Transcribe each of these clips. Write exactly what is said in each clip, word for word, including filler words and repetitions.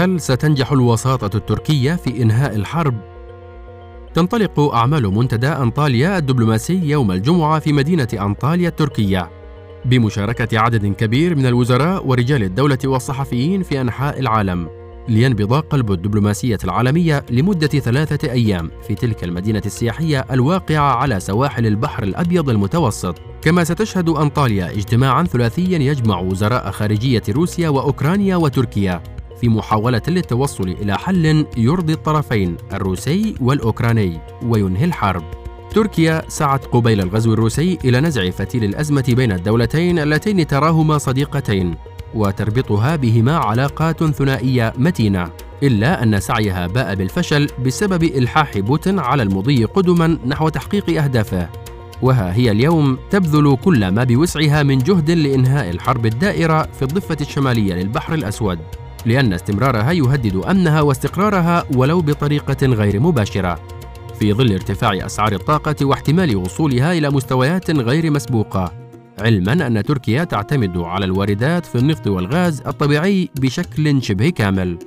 هل ستنجح الوساطة التركية في إنهاء الحرب؟ تنطلق أعمال منتدى أنطاليا الدبلوماسي يوم الجمعة في مدينة أنطاليا التركية بمشاركة عدد كبير من الوزراء ورجال الدولة والصحفيين في أنحاء العالم، لينبض قلب الدبلوماسية العالمية لمدة ثلاثة أيام في تلك المدينة السياحية الواقعة على سواحل البحر الأبيض المتوسط. كما ستشهد أنطاليا اجتماعاً ثلاثياً يجمع وزراء خارجية روسيا وأوكرانيا وتركيا في محاولة للتوصل إلى حل يرضي الطرفين الروسي والأوكراني وينهي الحرب. تركيا سعت قبيل الغزو الروسي إلى نزع فتيل الأزمة بين الدولتين اللتين تراهما صديقتين وتربطها بهما علاقات ثنائية متينة، إلا أن سعيها باء بالفشل بسبب إلحاح بوتين على المضي قدما نحو تحقيق أهدافه، وها هي اليوم تبذل كل ما بوسعها من جهد لإنهاء الحرب الدائرة في الضفة الشمالية للبحر الأسود، لأن استمرارها يهدد أمنها واستقرارها ولو بطريقة غير مباشرة، في ظل ارتفاع أسعار الطاقة واحتمال وصولها إلى مستويات غير مسبوقة، علماً أن تركيا تعتمد على الواردات في النفط والغاز الطبيعي بشكل شبه كامل،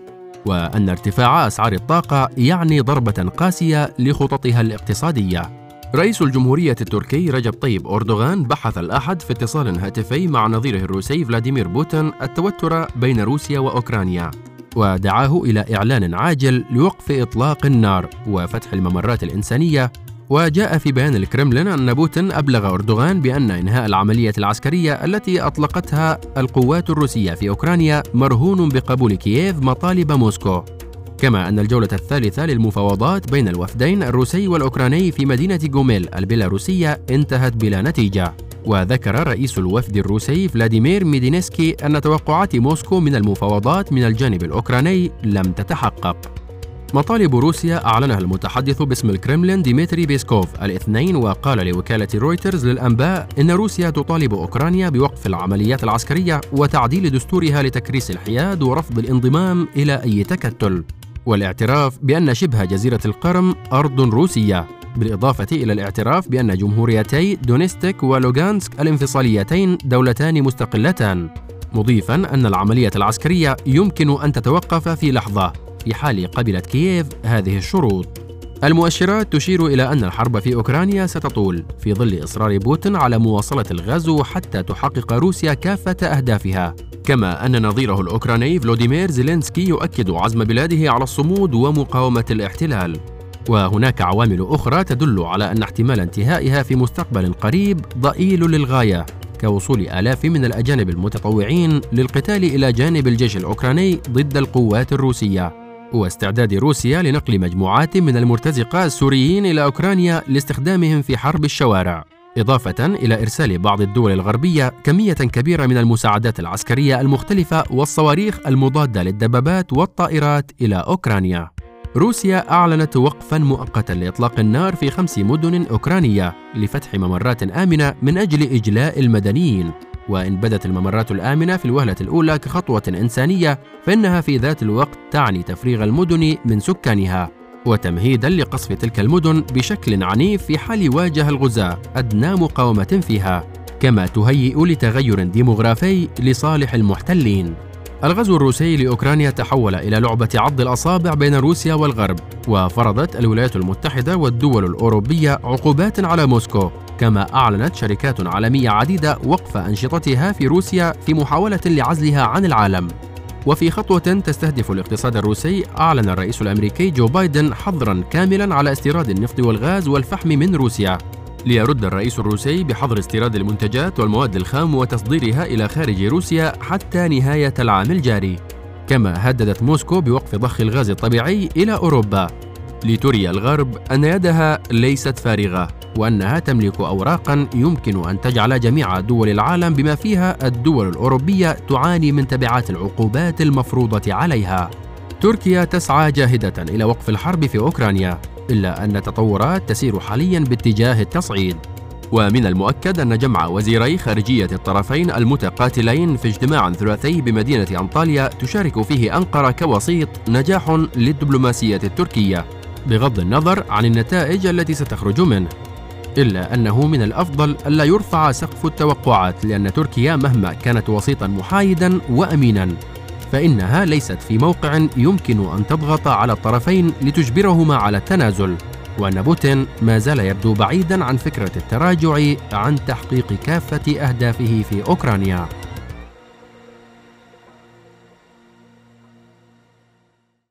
وأن ارتفاع أسعار الطاقة يعني ضربة قاسية لخططها الاقتصادية. رئيس الجمهورية التركي رجب طيب أردوغان بحث الأحد في اتصال هاتفي مع نظيره الروسي فلاديمير بوتين التوتر بين روسيا وأوكرانيا، ودعاه إلى إعلان عاجل لوقف إطلاق النار وفتح الممرات الإنسانية. وجاء في بيان الكرملين أن بوتين أبلغ أردوغان بأن إنهاء العملية العسكرية التي أطلقتها القوات الروسية في أوكرانيا مرهون بقبول كييف مطالب موسكو. كما أن الجولة الثالثة للمفاوضات بين الوفدين الروسي والأوكراني في مدينة جوميل البيلاروسية انتهت بلا نتيجة. وذكر رئيس الوفد الروسي فلاديمير ميدينسكي أن توقعات موسكو من المفاوضات من الجانب الأوكراني لم تتحقق. مطالب روسيا أعلنها المتحدث باسم الكرملين ديمتري بيسكوف الاثنين، وقال لوكالة رويترز للأنباء إن روسيا تطالب أوكرانيا بوقف العمليات العسكرية وتعديل دستورها لتكريس الحياد ورفض الانضمام إلى أي تكتل، والاعتراف بأن شبه جزيرة القرم أرض روسية، بالإضافة إلى الاعتراف بأن جمهوريتي دونيستك ولوغانسك الانفصاليتين دولتان مستقلتان، مضيفاً أن العملية العسكرية يمكن أن تتوقف في لحظة في حال قبلت كييف هذه الشروط. المؤشرات تشير إلى أن الحرب في أوكرانيا ستطول في ظل إصرار بوتين على مواصلة الغزو حتى تحقق روسيا كافة أهدافها، كما أن نظيره الأوكراني فلوديمير زيلينسكي يؤكد عزم بلاده على الصمود ومقاومة الاحتلال. وهناك عوامل أخرى تدل على أن احتمال انتهائها في مستقبل قريب ضئيل للغاية، كوصول آلاف من الأجانب المتطوعين للقتال إلى جانب الجيش الأوكراني ضد القوات الروسية، واستعداد روسيا لنقل مجموعات من المرتزقة السوريين إلى أوكرانيا لاستخدامهم في حرب الشوارع، إضافة إلى إرسال بعض الدول الغربية كمية كبيرة من المساعدات العسكرية المختلفة والصواريخ المضادة للدبابات والطائرات إلى أوكرانيا. روسيا أعلنت وقفاً مؤقتاً لإطلاق النار في خمس مدن أوكرانية لفتح ممرات آمنة من أجل إجلاء المدنيين، وإن بدت الممرات الآمنة في الوهلة الأولى كخطوة إنسانية، فإنها في ذات الوقت تعني تفريغ المدن من سكانها وتمهيداً لقصف تلك المدن بشكل عنيف في حال واجه الغزاة أدنى مقاومة فيها، كما تهيئ لتغير ديموغرافي لصالح المحتلين. الغزو الروسي لأوكرانيا تحول إلى لعبة عض الأصابع بين روسيا والغرب، وفرضت الولايات المتحدة والدول الأوروبية عقوبات على موسكو، كما أعلنت شركات عالمية عديدة وقف أنشطتها في روسيا في محاولة لعزلها عن العالم. وفي خطوة تستهدف الاقتصاد الروسي، أعلن الرئيس الأمريكي جو بايدن حظراً كاملاً على استيراد النفط والغاز والفحم من روسيا، ليرد الرئيس الروسي بحظر استيراد المنتجات والمواد الخام وتصديرها إلى خارج روسيا حتى نهاية العام الجاري. كما هددت موسكو بوقف ضخ الغاز الطبيعي إلى أوروبا، لتري الغرب أن يدها ليست فارغة وأنها تملك أوراقاً يمكن أن تجعل جميع دول العالم بما فيها الدول الأوروبية تعاني من تبعات العقوبات المفروضة عليها. تركيا تسعى جاهدة إلى وقف الحرب في أوكرانيا، إلا أن تطورات تسير حالياً باتجاه التصعيد. ومن المؤكد أن جمع وزيري خارجية الطرفين المتقاتلين في اجتماع ثلاثي بمدينة أنطاليا تشارك فيه أنقرة كوسيط نجاح للدبلوماسية التركية، بغض النظر عن النتائج التي ستخرج منه، إلا أنه من الأفضل ألا يرفع سقف التوقعات، لأن تركيا مهما كانت وسيطاً محايداً وأميناً فإنها ليست في موقع يمكن أن تضغط على الطرفين لتجبرهما على التنازل، وأن بوتين ما زال يبدو بعيداً عن فكرة التراجع عن تحقيق كافة أهدافه في أوكرانيا.